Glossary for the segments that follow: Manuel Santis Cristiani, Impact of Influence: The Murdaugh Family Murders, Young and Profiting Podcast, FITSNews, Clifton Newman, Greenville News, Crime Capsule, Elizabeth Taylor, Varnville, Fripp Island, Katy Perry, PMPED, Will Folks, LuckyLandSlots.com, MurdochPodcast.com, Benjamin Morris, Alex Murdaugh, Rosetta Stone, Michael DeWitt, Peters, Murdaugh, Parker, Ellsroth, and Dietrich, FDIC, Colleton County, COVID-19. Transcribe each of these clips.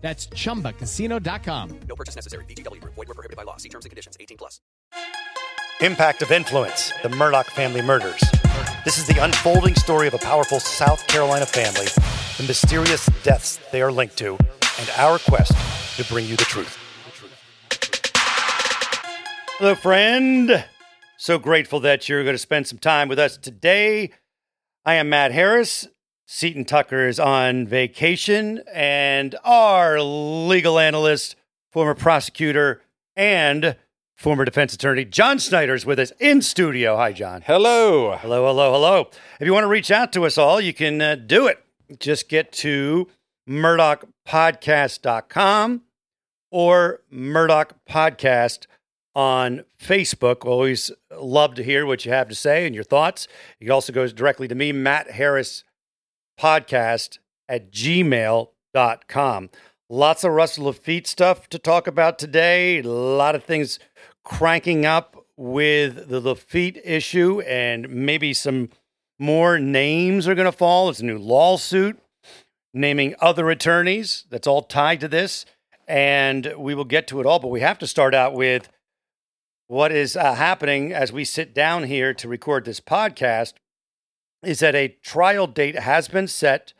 That's ChumbaCasino.com. No purchase necessary. VGW Group. Void where prohibited by law. See terms and conditions. 18+. Impact of Influence: The Murdaugh Family Murders. This is the unfolding story of a powerful South Carolina family, the mysterious deaths they are linked to, and our quest to bring you the truth. Hello, friend. So grateful that you're going to spend some time with us today. I am Matt Harris. Seton Tucker is on vacation, and our legal analyst, former prosecutor, and former defense attorney, John Snyder, is with us in studio. Hi, John. Hello. Hello, hello, hello. If you want to reach out to us all, you can do it. Just get to MurdochPodcast.com or Murdaugh Podcast on Facebook. Always love to hear what you have to say and your thoughts. You can also go directly to me, Matt Harris Podcast at gmail.com. Lots of Russell Lafitte stuff to talk about today. A lot of things cranking up with the Lafitte issue, and maybe some more names are going to fall. It's a new lawsuit naming other attorneys that's all tied to this, and we will get to it all, but we have to start out with what is happening as we sit down here to record this podcast. Is that a trial date has been set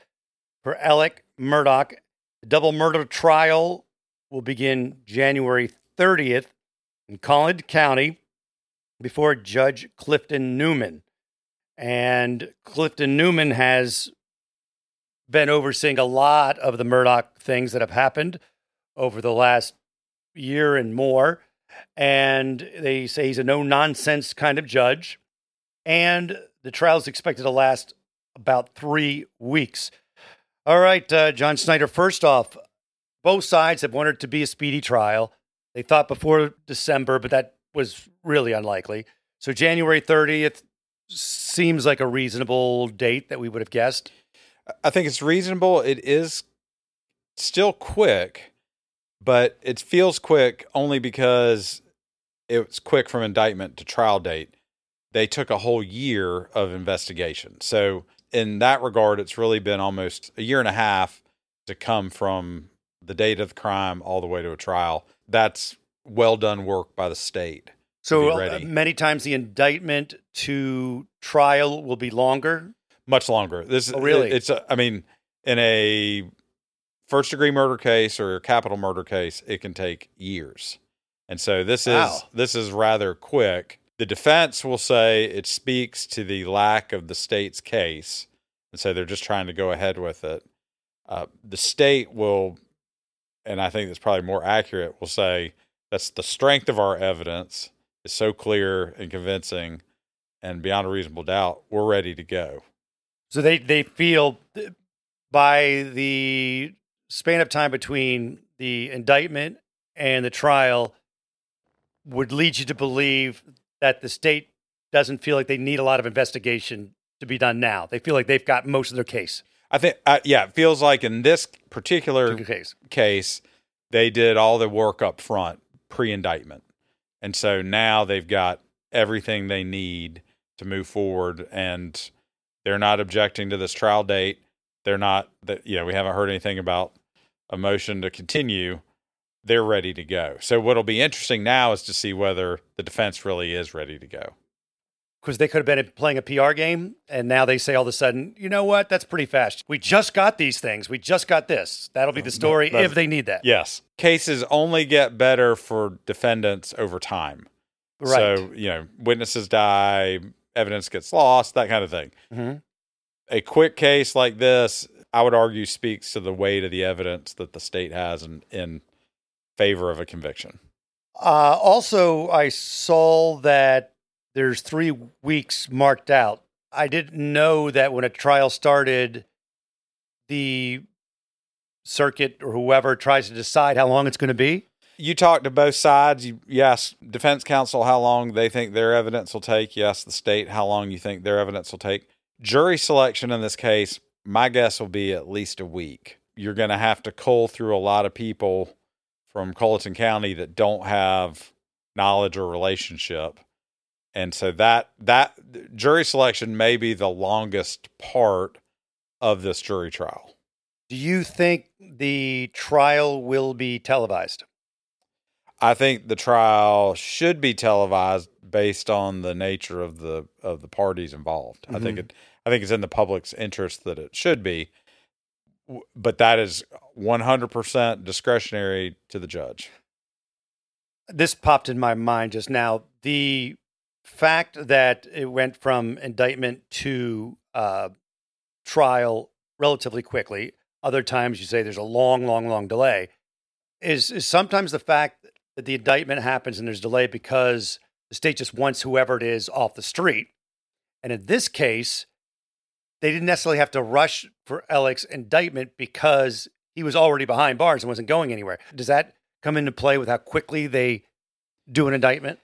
for Alex Murdaugh. The double murder trial will begin January 30th in Colleton County before Judge Clifton Newman. And Clifton Newman has been overseeing a lot of the Murdaugh things that have happened over the last year and more. And they say he's a no-nonsense kind of judge. And the trial is expected to last about 3 weeks. All right, John Snyder, first off, both sides have wanted to be a speedy trial. They thought before December, but that was really unlikely. So January 30th seems like a reasonable date that we would have guessed. I think it's reasonable. It is still quick, but it feels quick only because it's quick from indictment to trial date. They took a whole year of investigation. So in that regard, it's really been almost a year and a half to come from the date of the crime all the way to a trial. That's well done work by the state. So many times the indictment to trial will be longer? Much longer. This, oh, really? In a first-degree murder case or a capital murder case, it can take years. And so this is rather quick. The defense will say it speaks to the lack of the state's case, and so they're just trying to go ahead with it. The state will, and I think that's probably more accurate, will say that's the strength of our evidence is so clear and convincing and beyond a reasonable doubt, we're ready to go. So they feel by the span of time between the indictment and the trial would lead you to believe that the state doesn't feel like they need a lot of investigation to be done now. They feel like they've got most of their case. I think, it feels like in this particular case, they did all the work up front, pre-indictment. And so now they've got everything they need to move forward, and they're not objecting to this trial date. They're not, we haven't heard anything about a motion to continue. They're ready to go. So what'll be interesting now is to see whether the defense really is ready to go. Because they could have been playing a PR game, and now they say all of a sudden, you know what, that's pretty fast. We just got these things. We just got this. That'll be the story if they need that. Yes. Cases only get better for defendants over time. Right. So, witnesses die, evidence gets lost, that kind of thing. Mm-hmm. A quick case like this, I would argue, speaks to the weight of the evidence that the state has in favor of a conviction. Also, I saw that there's 3 weeks marked out. I didn't know that when a trial started, the circuit or whoever tries to decide how long it's going to be. You talked to both sides. You asked defense counsel how long they think their evidence will take. You asked the state how long you think their evidence will take. Jury selection in this case, my guess will be at least a week. You're going to have to cull through a lot of people from Colleton County that don't have knowledge or relationship. And so that jury selection may be the longest part of this jury trial. Do you think the trial will be televised? I think the trial should be televised based on the nature of the parties involved. Mm-hmm. I think it's in the public's interest that it should be, but that is 100% discretionary to the judge. This popped in my mind just now. The fact that it went from indictment to trial relatively quickly. Other times you say there's a long, long, long delay. Is sometimes the fact that the indictment happens and there's delay because the state just wants whoever it is off the street. And in this case, they didn't necessarily have to rush for Alex's indictment because he was already behind bars and wasn't going anywhere. Does that come into play with how quickly they do an indictment?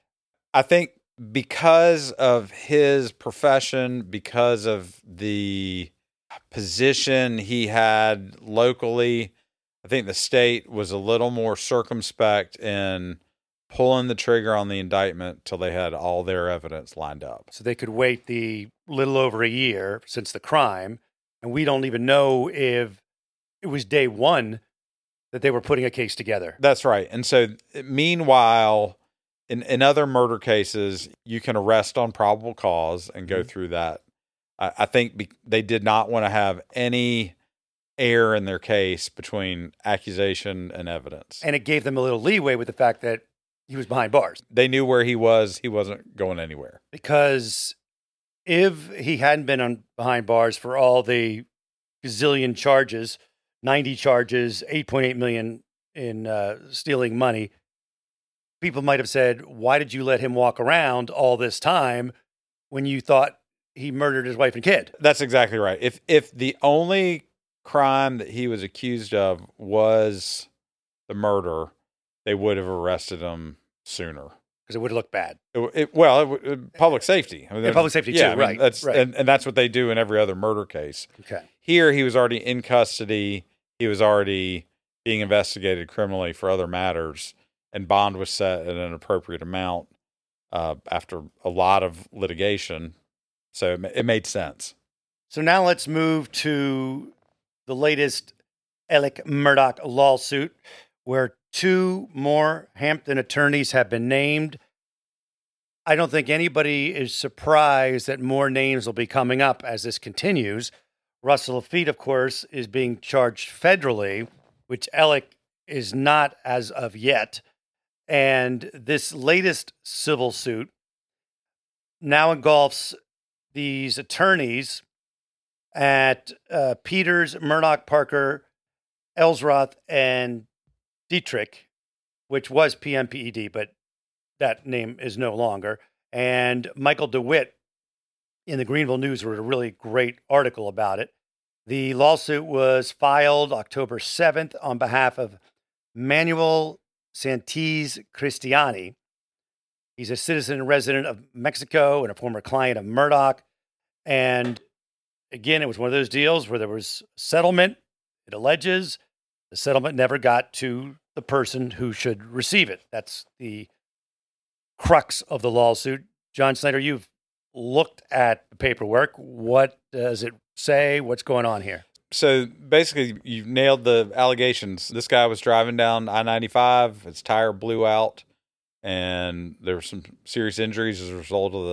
I think because of his profession, because of the position he had locally, I think the state was a little more circumspect in pulling the trigger on the indictment till they had all their evidence lined up. So they could wait the little over a year since the crime, and we don't even know if it was day one that they were putting a case together. That's right. And so meanwhile, in other murder cases, you can arrest on probable cause and go through that. I think they did not want to have any error in their case between accusation and evidence. And it gave them a little leeway with the fact that he was behind bars. They knew where he was. He wasn't going anywhere. Because if he hadn't been behind bars for all the gazillion charges, 90 charges, $8.8 million in stealing money, people might have said, why did you let him walk around all this time when you thought he murdered his wife and kid? That's exactly right. If the only crime that he was accused of was the murder, they would have arrested him sooner because it would look bad. Public safety. I mean, public safety too, right? I mean, that's right. And that's what they do in every other murder case. Okay. Here, he was already in custody. He was already being investigated criminally for other matters, and bond was set at an appropriate amount after a lot of litigation. So it made sense. So now let's move to the latest Alex Murdaugh lawsuit, where two more Hampton attorneys have been named. I don't think anybody is surprised that more names will be coming up as this continues. Russell Lafitte, of course, is being charged federally, which Alex is not as of yet. And this latest civil suit now engulfs these attorneys at Peters, Murdaugh, Parker, Ellsroth, and Dietrich, which was PMPED, but that name is no longer. And Michael DeWitt in the Greenville News wrote a really great article about it. The lawsuit was filed October 7th on behalf of Manuel Santis Cristiani. He's a citizen and resident of Mexico and a former client of Murdaugh. And again, it was one of those deals where there was settlement, it alleges. The settlement never got to the person who should receive it. That's the crux of the lawsuit. John Snyder, you've looked at the paperwork. What does it say? What's going on here? So basically, you've nailed the allegations. This guy was driving down I-95. His tire blew out, and there were some serious injuries as a result of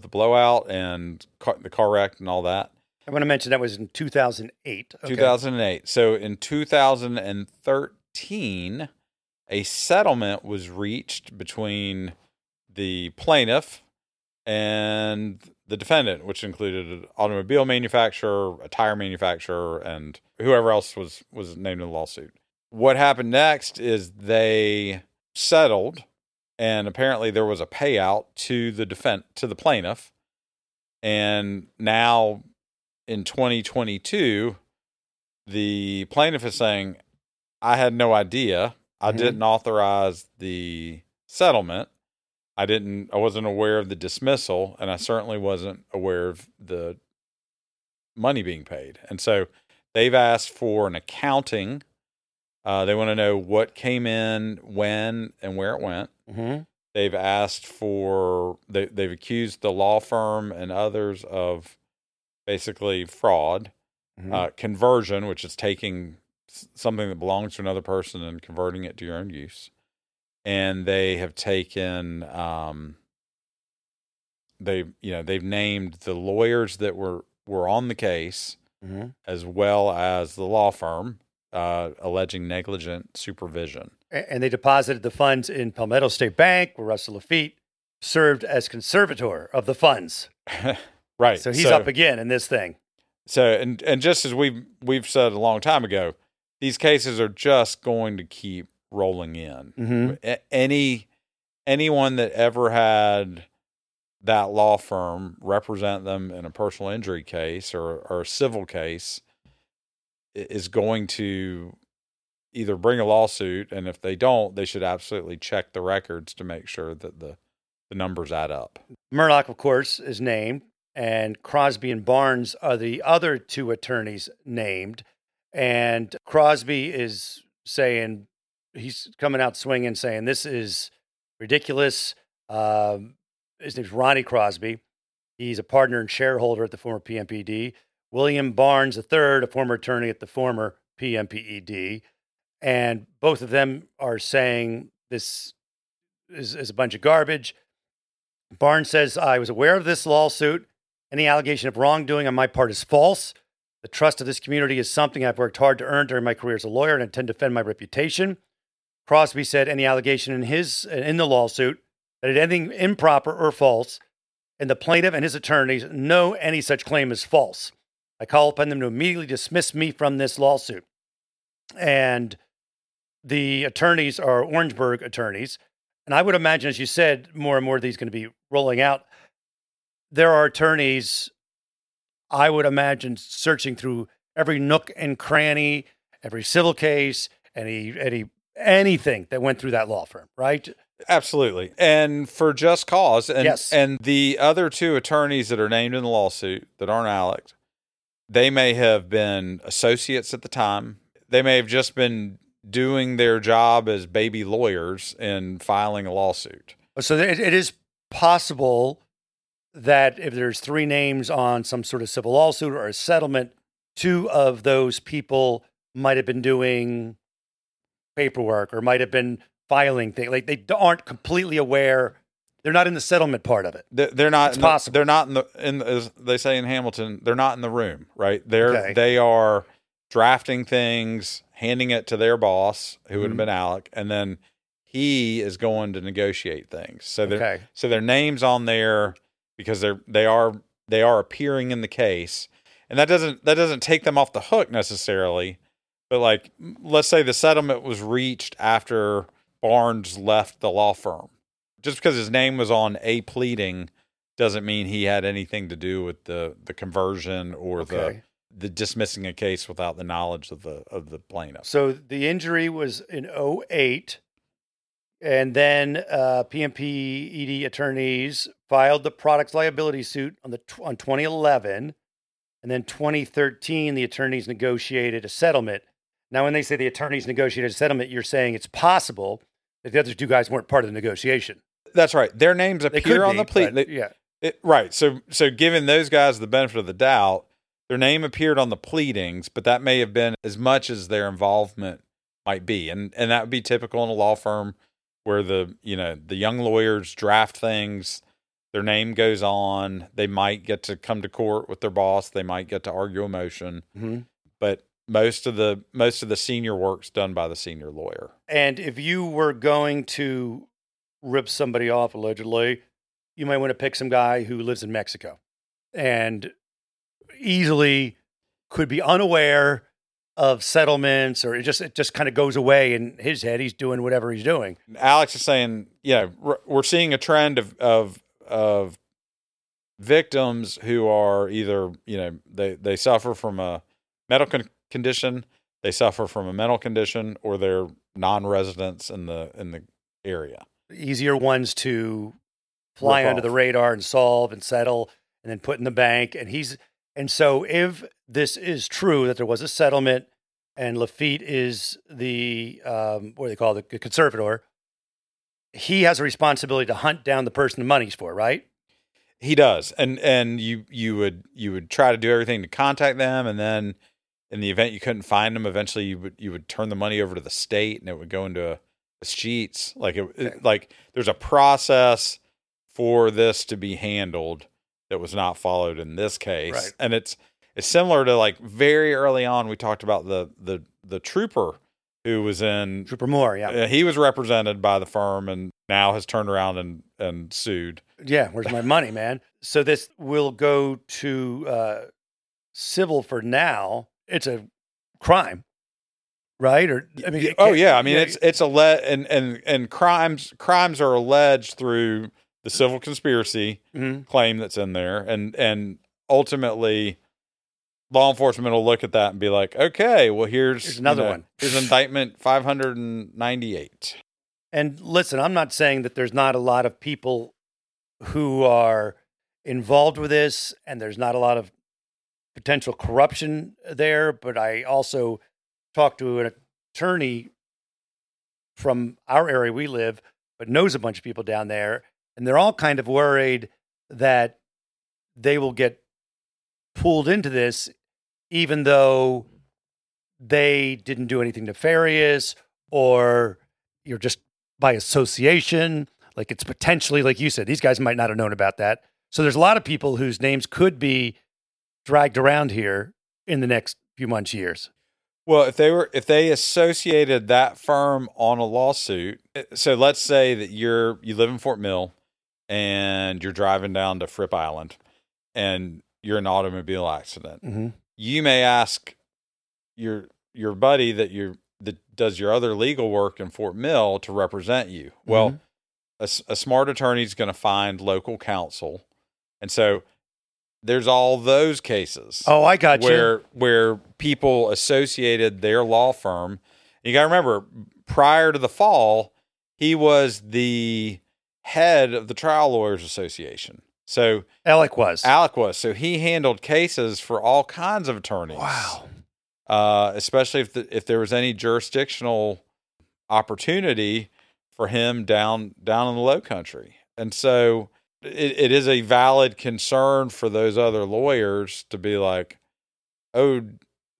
the blowout and the car wreck and all that. I want to mention that was in 2008. Okay. 2008. So in 2013, a settlement was reached between the plaintiff and the defendant, which included an automobile manufacturer, a tire manufacturer, and whoever else was named in the lawsuit. What happened next is they settled, and apparently there was a payout to the plaintiff, and now in 2022, the plaintiff is saying, I had no idea. I didn't authorize the settlement. I wasn't aware of the dismissal, and I certainly wasn't aware of the money being paid. And so they've asked for an accounting. They want to know what came in, when, and where it went. Mm-hmm. They've asked for, they've accused the law firm and others of basically fraud, conversion, which is taking something that belongs to another person and converting it to your own use. And they have taken, they've named the lawyers that were on the case as well as the law firm, alleging negligent supervision. And they deposited the funds in Palmetto State Bank, where Russell Lafitte served as conservator of the funds. Right. So he's up again in this thing. So, and just as we've said a long time ago, these cases are just going to keep rolling in. Anyone that ever had that law firm represent them in a personal injury case or a civil case is going to either bring a lawsuit, and if they don't, they should absolutely check the records to make sure that the numbers add up. Murdaugh, of course, is named, and Crosby and Barnes are the other two attorneys named, and Crosby is saying, he's coming out swinging, saying this is ridiculous. His name's Ronnie Crosby. He's a partner and shareholder at the former PMPD. William Barnes III, a former attorney at the former PMPED. And both of them are saying this is a bunch of garbage. Barnes says, I was aware of this lawsuit. Any allegation of wrongdoing on my part is false. The trust of this community is something I've worked hard to earn during my career as a lawyer and intend to defend my reputation. Crosby said any allegation in the lawsuit that it anything improper or false, and the plaintiff and his attorneys know any such claim is false. I call upon them to immediately dismiss me from this lawsuit. And the attorneys are Orangeburg attorneys. And I would imagine, as you said, more and more of these are going to be rolling out. There are attorneys, I would imagine, searching through every nook and cranny, every civil case, anything that went through that law firm, right? Absolutely. And for just cause. And, yes. And the other two attorneys that are named in the lawsuit that aren't Alex, they may have been associates at the time. They may have just been doing their job as baby lawyers and filing a lawsuit. So it is possible that if there's three names on some sort of civil lawsuit or a settlement, two of those people might have been doing paperwork or might have been filing things. Like, they aren't completely aware. They're not in the settlement part of it. They're not. It's possible. They're not in the, as they say in Hamilton, they're not in the room, right? They are drafting things, handing it to their boss, who would have been Alec, and then he is going to negotiate things. So so their name's on there because they are appearing in the case. And that doesn't take them off the hook necessarily. But, like, let's say the settlement was reached after Barnes left the law firm. Just because his name was on a pleading doesn't mean he had anything to do with the conversion or the dismissing a case without the knowledge of the plaintiff. So the injury was in 2008, and then PMP ED attorneys filed the products liability suit on 2011, and then 2013 the attorneys negotiated a settlement. Now, when they say the attorneys negotiated a settlement, you're saying it's possible that the other two guys weren't part of the negotiation. That's right. Their names appear on the plea. Right. So giving those guys the benefit of the doubt, their name appeared on the pleadings, but that may have been as much as their involvement might be. And that would be typical in a law firm where the young lawyers draft things, their name goes on, they might get to come to court with their boss, they might get to argue a motion. Mm-hmm. But most of the senior work's done by the senior lawyer. And if you were going to rip somebody off, allegedly, you might want to pick some guy who lives in Mexico and easily could be unaware of settlements, or it just kind of goes away in his head. He's doing whatever he's doing. Alex is saying, we're seeing a trend of victims who are either, they suffer from a medical condition, they suffer from a mental condition, or they're non-residents in the area. Easier ones to fly under the radar and solve and settle and then put in the bank. And so if this is true that there was a settlement and Lafitte is the, the conservator, he has a responsibility to hunt down the person the money's for, right? He does. And you would try to do everything to contact them. And then in the event you couldn't find them, eventually you would turn the money over to the state and it would go into sheets. Like there's a process for this to be handled that was not followed in this case. Right. And it's similar to, like, very early on, we talked about the trooper who was in Trooper Moore. Yeah. He was represented by the firm and now has turned around and sued. Yeah. Where's my money, man? So this will go to civil for now. It's a crime, right? Or, I mean, it's alleged, and crimes are alleged through the civil conspiracy claim that's in there, and ultimately law enforcement will look at that and be like, okay, well, here's another one. Here's indictment 598. And listen, I'm not saying that there's not a lot of people who are involved with this, and there's not a lot of potential corruption there, but I also talked to an attorney from our area we live, but knows a bunch of people down there, and they're all kind of worried that they will get pulled into this, even though they didn't do anything nefarious, or you're just by association. Like, it's potentially, like you said, these guys might not have known about that. So there's a lot of people whose names could be dragged around here in the next few months, years. Well, if they associated that firm on a lawsuit, so let's say that you live in Fort Mill and you're driving down to Fripp Island and you're in an automobile accident. Mm-hmm. You may ask your buddy that does your other legal work in Fort Mill to represent you. Well, a smart attorney is going to find local counsel. And so there's all those cases. Oh, I got where people associated their law firm. You got to remember, prior to the fall, he was the head of the Trial Lawyers Association. So Alec was. So he handled cases for all kinds of attorneys. Wow. Especially if there was any jurisdictional opportunity for him down in the Low Country, and so. It is a valid concern for those other lawyers to be like, oh,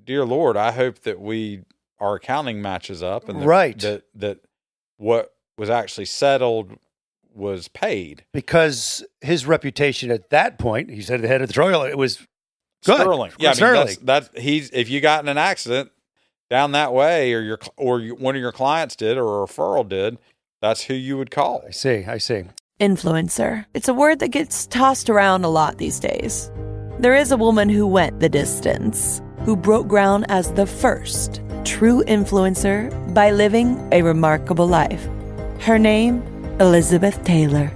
dear Lord, I hope that our accounting matches up and that what was actually settled was paid. Because his reputation at that point, he said the head of the trial, it was good. Sterling. Yeah, Sterling. I mean, if you got in an accident down that way or one of your clients did or a referral did, that's who you would call. I see. Influencer. It's a word that gets tossed around a lot these days. There is a woman who went the distance, who broke ground as the first true influencer by living a remarkable life. Her name, Elizabeth Taylor.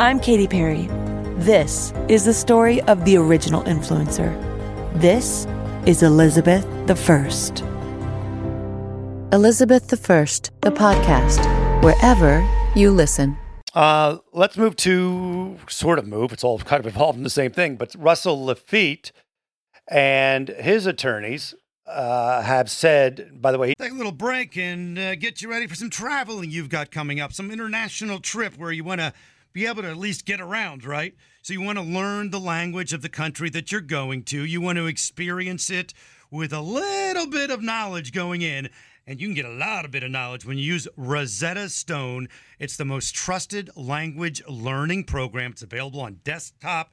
I'm Katy Perry. This is the story of the original influencer. This is Elizabeth the First. Elizabeth the First, the podcast, wherever you listen. Let's move to it's all kind of involved in the same thing, but Russell Lafitte and his attorneys have said, by the way, take a little break and get you ready for some traveling you've got coming up, some international trip where you want to be able to at least get around, right? So you want to learn the language of the country that you're going to. You want to experience it with a little bit of knowledge going in. And you can get a lot of bit of knowledge when you use Rosetta Stone. It's the most trusted language learning program. It's available on desktop.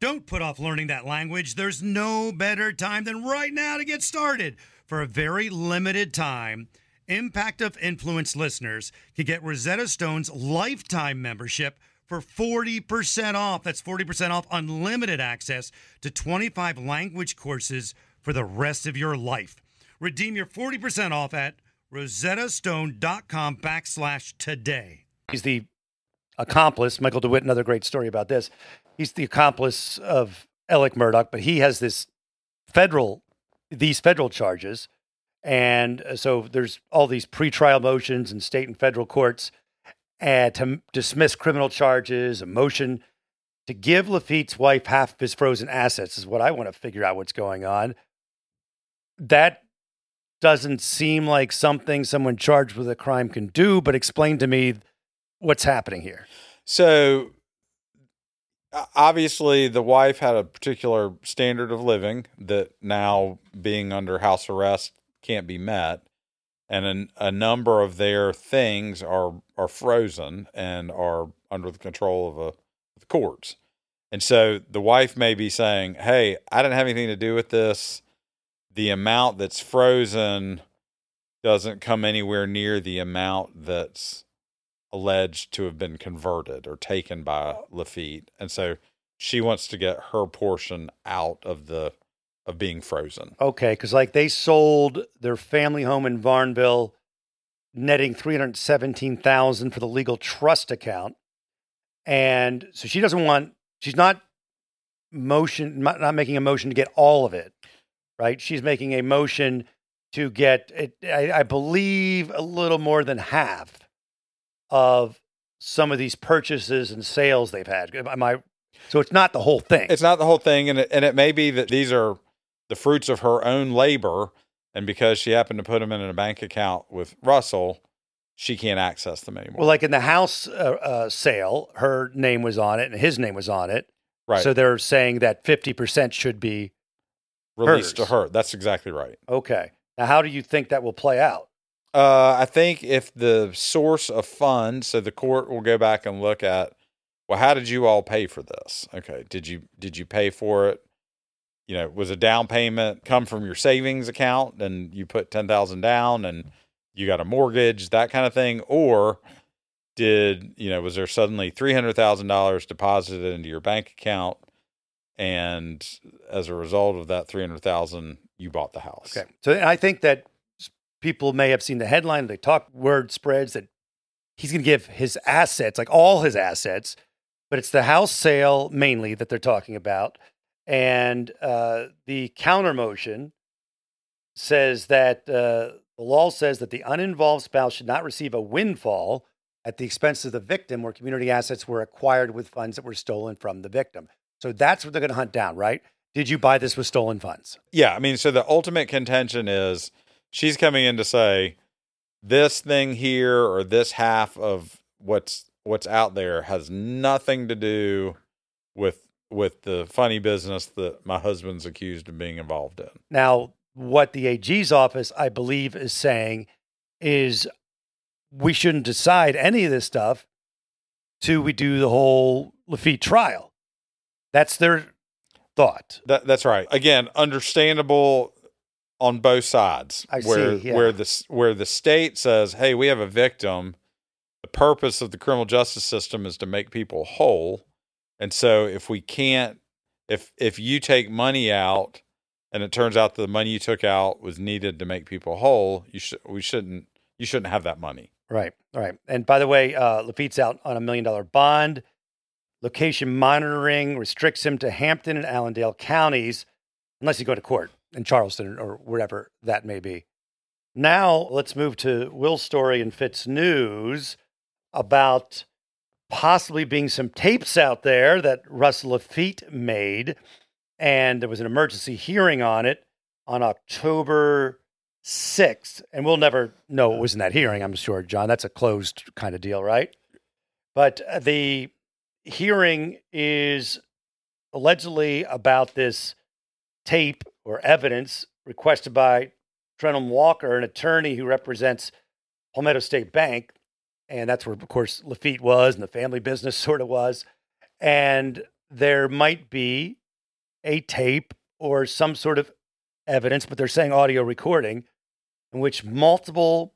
Don't put off learning that language. There's no better time than right now to get started. For a very limited time, Impact of Influence listeners can get Rosetta Stone's lifetime membership for 40% off. That's 40% off unlimited access to 25 language courses for the rest of your life. Redeem your 40% off at rosettastone.com/today. He's the accomplice. Michael DeWitt, another great story about this. He's the accomplice of Alex Murdaugh, but he has this these federal charges. And so there's all these pretrial motions in state and federal courts to dismiss criminal charges, a motion to give Lafitte's wife half of his frozen assets is what I want to figure out what's going on. That doesn't seem like something someone charged with a crime can do, but explain to me what's happening here. So obviously the wife had a particular standard of living that now being under house arrest can't be met. And a number of their things are frozen and are under the control of the courts. And so the wife may be saying, hey, I didn't have anything to do with this. The amount that's frozen doesn't come anywhere near the amount that's alleged to have been converted or taken by Lafitte. And so she wants to get her portion out of being frozen. Okay, because like they sold their family home in Varnville, netting $317,000 for the legal trust account. And so she doesn't want, she's not making a motion to get all of it. Right? She's making a motion to get, I believe, a little more than half of some of these purchases and sales they've had. So it's not the whole thing. It's not the whole thing, and it may be that these are the fruits of her own labor, and because she happened to put them in a bank account with Russell, she can't access them anymore. Well, like in the house sale, her name was on it, and his name was on it. Right. So they're saying that 50% should be released to her. That's exactly right. Okay. Now, how do you think that will play out? I think if the source of funds, so the court will go back and look at, well, how did you all pay for this? Okay. Did you pay for it? You know, was a down payment come from your savings account and you put $10,000 down and you got a mortgage, that kind of thing? Or was there suddenly $300,000 deposited into your bank account? And as a result of that $300,000, you bought the house. Okay. So I think that people may have seen the headline. They talk, word spreads that he's going to give his assets, like all his assets, but it's the house sale mainly that they're talking about. And the counter motion says that the law says that the uninvolved spouse should not receive a windfall at the expense of the victim where community assets were acquired with funds that were stolen from the victim. So that's what they're going to hunt down, right? Did you buy this with stolen funds? Yeah. I mean, so the ultimate contention is she's coming in to say this thing here or this half of what's out there has nothing to do with the funny business that my husband's accused of being involved in. Now, what the AG's office, I believe, is saying is we shouldn't decide any of this stuff till we do the whole Lafitte trial. That's their thought. That's right. Again, understandable on both sides. Where the state says, hey, we have a victim. The purpose of the criminal justice system is to make people whole. And so if we can't, if you take money out and it turns out that the money you took out was needed to make people whole, you shouldn't have that money. Right. All right. And by the way, Lafitte's out on a $1 million bond. Location monitoring restricts him to Hampton and Allendale counties, unless you go to court in Charleston or wherever that may be. Now, let's move to Will's story in FITSNews about possibly being some tapes out there that Russell Lafitte made, and there was an emergency hearing on it on October 6th, and we'll never know what was in that hearing, I'm sure, John. That's a closed kind of deal, right? But the hearing is allegedly about this tape or evidence requested by Trenum Walker, an attorney who represents Palmetto State Bank. And that's where, of course, Lafitte was and the family business sort of was. And there might be a tape or some sort of evidence, but they're saying audio recording in which multiple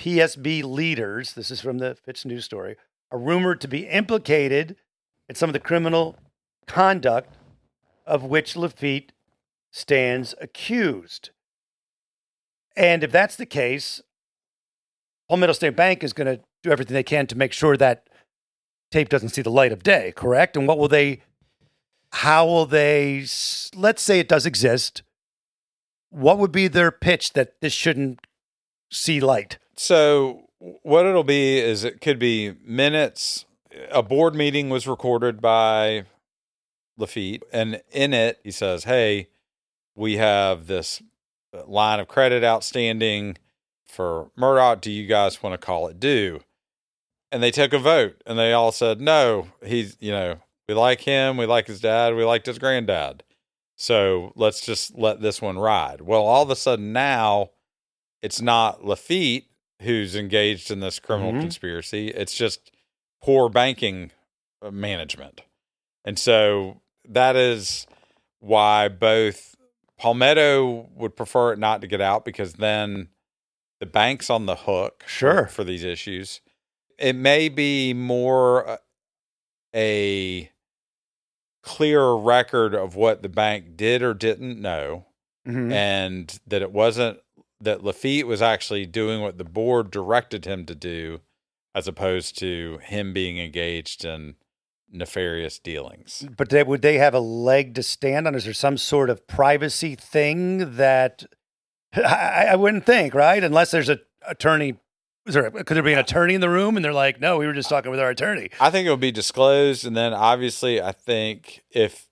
PSB leaders, this is from the FITSNews story, are rumored to be implicated in some of the criminal conduct of which Lafitte stands accused. And if that's the case, Palmetto State Bank is going to do everything they can to make sure that tape doesn't see the light of day, correct? And what will they, how will they, let's say it does exist, what would be their pitch that this shouldn't see light? So what it'll be is it could be minutes. A board meeting was recorded by Lafitte, and in it, he says, hey, we have this line of credit outstanding for Murdaugh. Do you guys want to call it due? And they took a vote, and they all said, no, he's, you know, we like him, we like his dad, we liked his granddad. So let's just let this one ride. Well, all of a sudden now, it's not Lafitte who's engaged in this criminal conspiracy. It's just poor banking management. And so that is why both Palmetto would prefer it not to get out, because then the bank's on the hook for these issues. It may be more a clearer record of what the bank did or didn't know, and that it wasn't that Lafitte was actually doing what the board directed him to do, as opposed to him being engaged in nefarious dealings. But would they have a leg to stand on? Is there some sort of privacy thing that I wouldn't think, right? Unless there's an attorney. Could there be an attorney in the room? And they're like, no, we were just talking with our attorney. I think it would be disclosed. And then obviously I think if,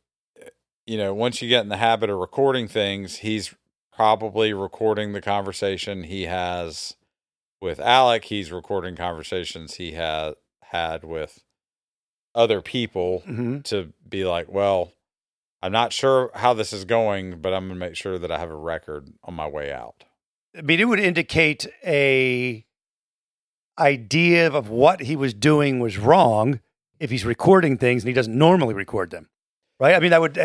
you know, once you get in the habit of recording things, he's probably recording the conversation he has with Alec. He's recording conversations he had with other people to be like, well, I'm not sure how this is going, but I'm going to make sure that I have a record on my way out. I mean, it would indicate a idea of what he was doing was wrong if he's recording things and he doesn't normally record them, right? I mean, that would,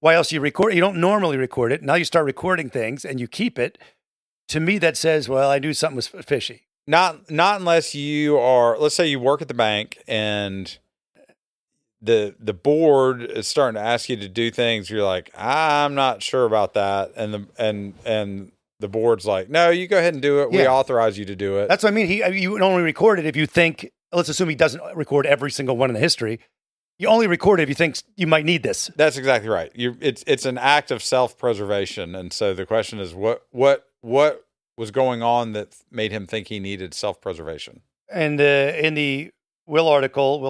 why else you record? You don't normally record it. Now you start recording things and you keep it. To me, that says, well, I knew something was fishy. Not unless you are, let's say you work at the bank and the board is starting to ask you to do things. You're like, I'm not sure about that. And the board's like, no, you go ahead and do it. Yeah. We authorize you to do it. That's what I mean. You would only record it if you think, let's assume he doesn't record every single one in the history. You only record it if you think you might need this. That's exactly right. It's an act of self-preservation. And so the question is, what was going on that made him think he needed self-preservation? And in the Will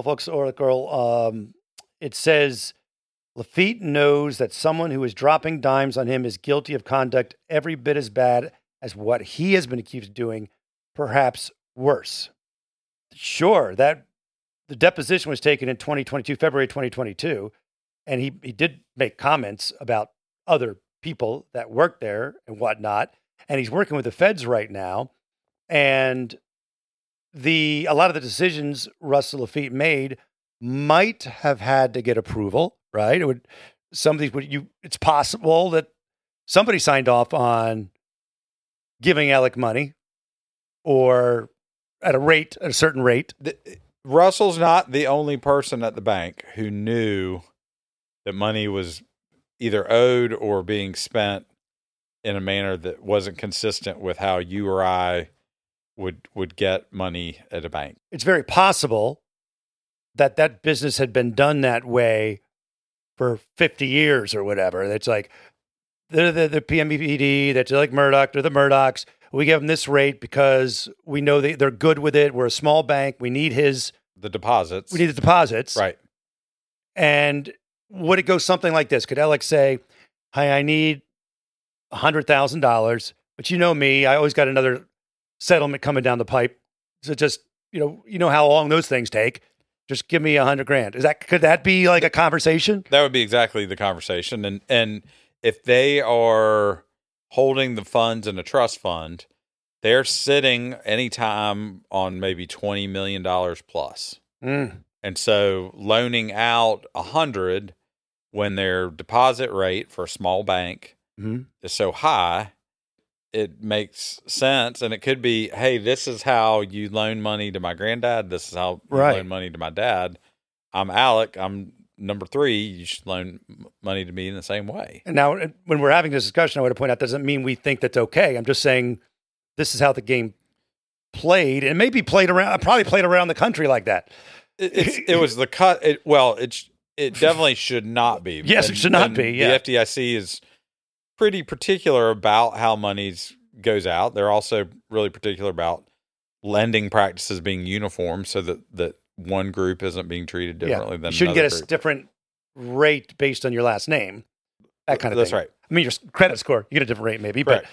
Folks article, it says, Lafitte knows that someone who is dropping dimes on him is guilty of conduct every bit as bad as what he has been accused of doing, perhaps worse. Sure, that the deposition was taken in February 2022, and he did make comments about other people that worked there and whatnot, and he's working with the feds right now, and a lot of the decisions Russell Lafitte made might have had to get approval. Right? It's possible that somebody signed off on giving Alec money or at a certain rate. Russell's not the only person at the bank who knew that money was either owed or being spent in a manner that wasn't consistent with how you or I would get money at a bank. It's very possible that business had been done that way for 50 years or whatever. It's like the PMPD, that's like Murdaugh, they're the Murdaughs. We give them this rate because we know they're good with it. We're a small bank. We need the deposits. We need the deposits. Right. And would it go something like this? Could Alex say, hi, I need $100,000, but you know me, I always got another settlement coming down the pipe. So just, you know how long those things take. Just give me $100,000. Could that be like a conversation? That would be exactly the conversation. And if they are holding the funds in a trust fund, they're sitting anytime on maybe $20 million plus. Mm. And so loaning out $100 when their deposit rate for a small bank is so high, it makes sense. And it could be, hey, this is how you loan money to my granddad. This is how you loan money to my dad. I'm Alec. I'm number three. You should loan money to me in the same way. And now when we're having this discussion, I want to point out, doesn't mean we think that's okay. I'm just saying this is how the game played, and maybe probably played around the country like that. It definitely should not be. Yes, it should not be. Yeah. The FDIC is pretty particular about how money goes out. They're also really particular about lending practices being uniform, so that one group isn't being treated differently than another. You shouldn't get a different rate based on your last name. That kind of thing. That's right. I mean, your credit score, you get a different rate maybe, but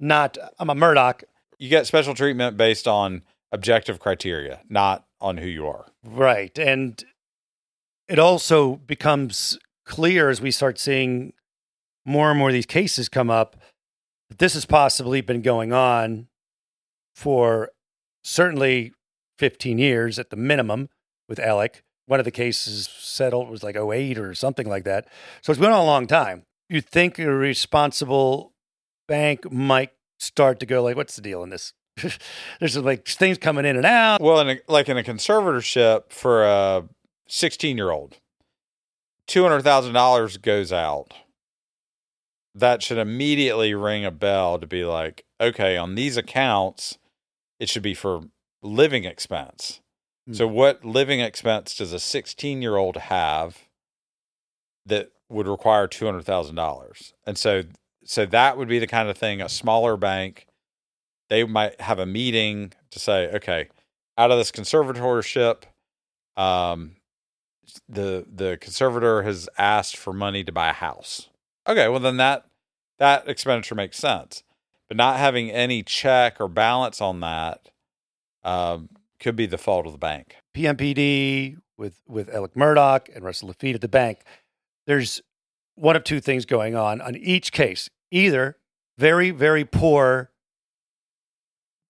not, I'm a Murdaugh. You get special treatment based on objective criteria, not on who you are. Right. And it also becomes clear as we start seeing more and more of these cases come up that this has possibly been going on for certainly 15 years at the minimum with Alec. One of the cases settled was like 2008 or something like that. So it's been on a long time. You'd think a responsible bank might start to go like, what's the deal in this? There's like things coming in and out. Well, in a conservatorship for a 16-year-old, $200,000 goes out. That should immediately ring a bell to be like, okay, on these accounts, it should be for living expense. Mm-hmm. So what living expense does a 16-year-old have that would require $200,000? And so that would be the kind of thing a smaller bank, they might have a meeting to say, okay, out of this conservatorship, the conservator has asked for money to buy a house. Okay, well then that expenditure makes sense, but not having any check or balance on that could be the fault of the bank. PMPD with Alex Murdaugh and Russell Lafitte at the bank. There's one of two things going on each case: either very, very poor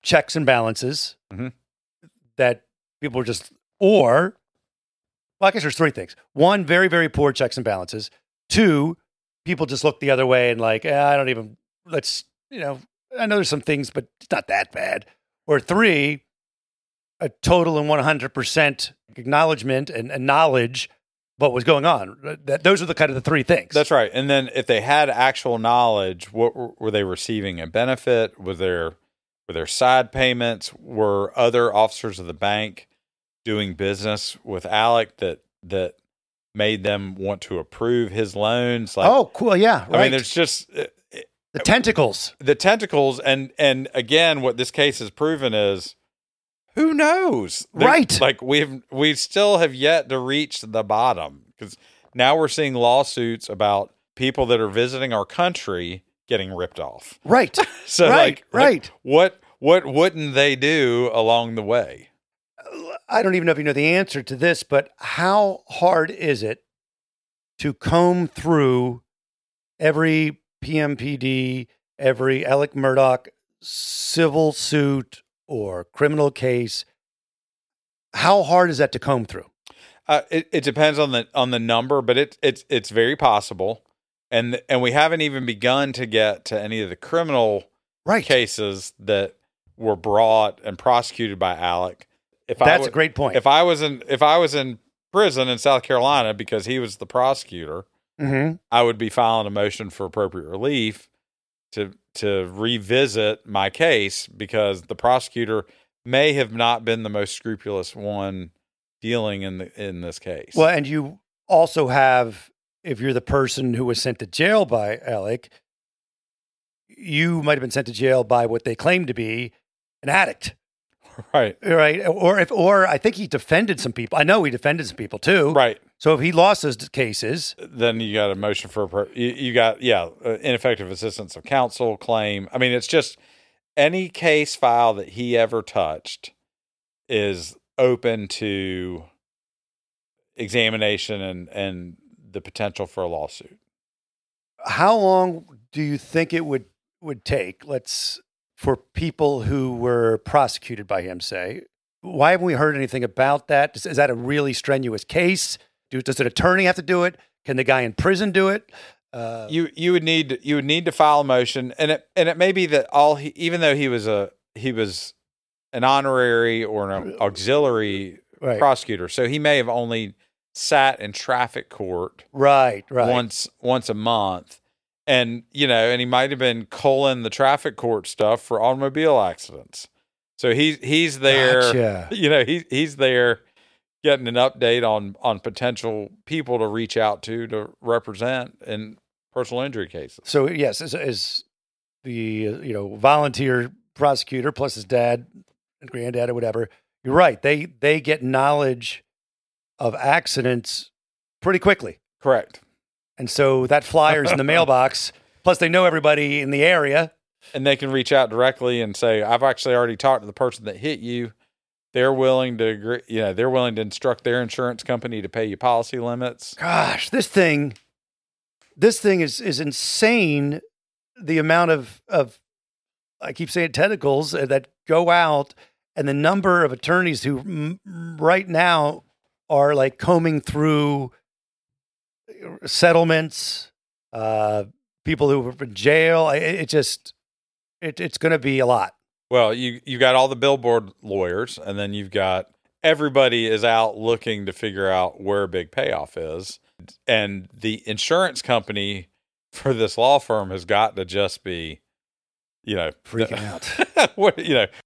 checks and balances that people are just, or well, I guess there's three things: one, very, very poor checks and balances; two, people just look the other way and like, I don't even, I know there's some things, but it's not that bad. Or three, a total and 100% acknowledgement and knowledge what was going on. Those are the kind of the three things. That's right. And then if they had actual knowledge, what were they receiving a benefit? Were there side payments? Were other officers of the bank doing business with Alec that made them want to approve his loans? Like, oh, cool. Yeah. Right. I mean, there's just the tentacles. And again, what this case has proven is who knows? Right. Like we still have yet to reach the bottom, because now we're seeing lawsuits about people that are visiting our country getting ripped off. Right. So like what wouldn't they do along the way? I don't even know if you know the answer to this, but how hard is it to comb through every PMPD, every Alex Murdaugh civil suit or criminal case? How hard is that to comb through? It depends on the number, but it's very possible, and we haven't even begun to get to any of the criminal cases that were brought and prosecuted by Alec. That's a great point. If I was in prison in South Carolina because he was the prosecutor, I would be filing a motion for appropriate relief to revisit my case, because the prosecutor may have not been the most scrupulous one dealing in this case. Well, and you also have, if you're the person who was sent to jail by Alec, you might have been sent to jail by what they claim to be an addict. Right. Or I think he defended some people. I know he defended some people too. Right. So if he lost those cases, then you got a motion for ineffective assistance of counsel claim. I mean, it's just any case file that he ever touched is open to examination and the potential for a lawsuit. How long do you think it would take? For people who were prosecuted by him, say, why haven't we heard anything about that? Is that a really strenuous case? Does an attorney have to do it? Can the guy in prison do it? You would need to file a motion, and it may be that even though he was an honorary or an auxiliary prosecutor, so he may have only sat in traffic court once a month, and and he might have been culling the traffic court stuff for automobile accidents. So he's there, gotcha. He's there getting an update on potential people to reach out to represent in personal injury cases. So yes, as the volunteer prosecutor plus his dad and granddad or whatever, you're right. They get knowledge of accidents pretty quickly. Correct. And so that flyer's in the mailbox. Plus they know everybody in the area. And they can reach out directly and say, I've actually already talked to the person that hit you. They're willing to agree, they're willing to instruct their insurance company to pay you policy limits. Gosh, this thing is insane. The amount of I keep saying tentacles that go out, and the number of attorneys who right now are like combing through settlements, people who were in jail. It's going to be a lot. Well, you got all the billboard lawyers, and then you've got everybody is out looking to figure out where a big payoff is. And the insurance company for this law firm has got to just be, freaking out.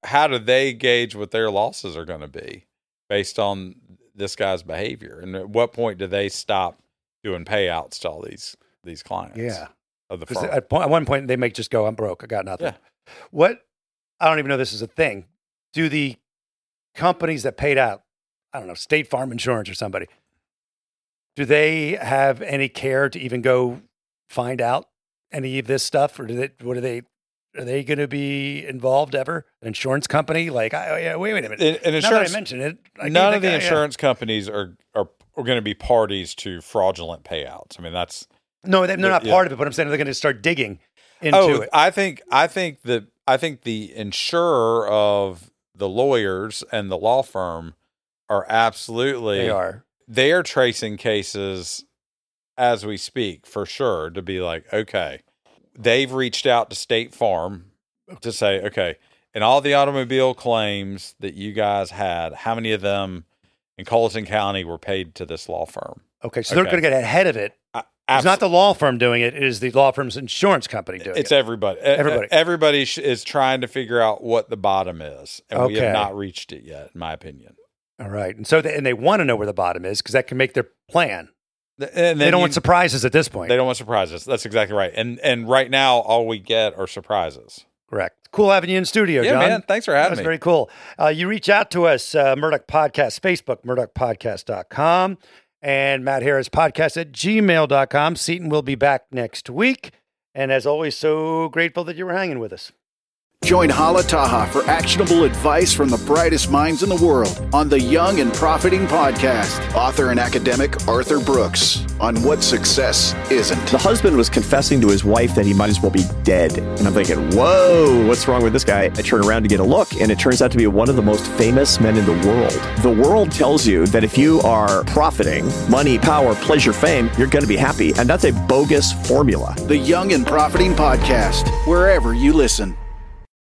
How do they gauge what their losses are going to be based on this guy's behavior? And at what point do they stop doing payouts to all these clients? Yeah. Of the firm? At one point, they may just go, I'm broke. I got nothing. Yeah. What? I don't even know this is a thing. Do the companies that paid out, I don't know, State Farm Insurance or somebody, do they have any care to even go find out any of this stuff? Or are they going to be involved ever? An insurance company? Like, wait a minute. Now that I mention it, none of the insurance companies are going to be parties to fraudulent payouts. I mean, no, they're not part of it, but I'm saying they're going to start digging into it. I think the insurer of the lawyers and the law firm are absolutely... They are tracing cases as we speak, for sure, to be like, okay, they've reached out to State Farm to say, okay, in all the automobile claims that you guys had, how many of them in Colleton County were paid to this law firm? Okay, so they're going to get ahead of it. It's not the law firm doing it. It is the law firm's insurance company doing it. It's everybody. Everybody is trying to figure out what the bottom is, and we have not reached it yet, in my opinion. All right. And so they want to know where the bottom is because that can make their plan. And they don't want surprises at this point. They don't want surprises. That's exactly right. And right now, all we get are surprises. Correct. Cool having you in studio, John. Yeah, man. Thanks for having me. That was very cool. You reach out to us, Murdaugh Podcast, Facebook, MurdochPodcast.com. And Matt Harris podcast at gmail.com. Seton will be back next week. And as always, so grateful that you were hanging with us. Join Hala Taha for actionable advice from the brightest minds in the world on the Young and Profiting Podcast. Author and academic Arthur Brooks on what success isn't. The husband was confessing to his wife that he might as well be dead. And I'm thinking, whoa, what's wrong with this guy? I turn around to get a look, and it turns out to be one of the most famous men in the world. The world tells you that if you are profiting money, power, pleasure, fame, you're going to be happy. And that's a bogus formula. The Young and Profiting Podcast, wherever you listen.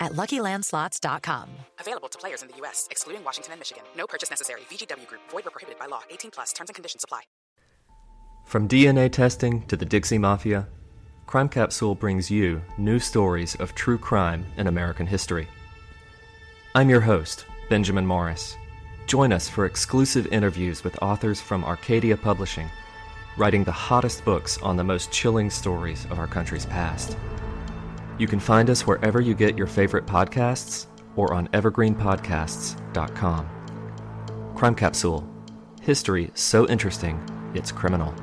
at LuckyLandSlots.com. Available to players in the U.S., excluding Washington and Michigan. No purchase necessary. VGW Group. Void or prohibited by law. 18 plus. Terms and conditions apply. From DNA testing to the Dixie Mafia, Crime Capsule brings you new stories of true crime in American history. I'm your host, Benjamin Morris. Join us for exclusive interviews with authors from Arcadia Publishing, writing the hottest books on the most chilling stories of our country's past. You can find us wherever you get your favorite podcasts or on evergreenpodcasts.com. Crime Capsule. History so interesting, it's criminal.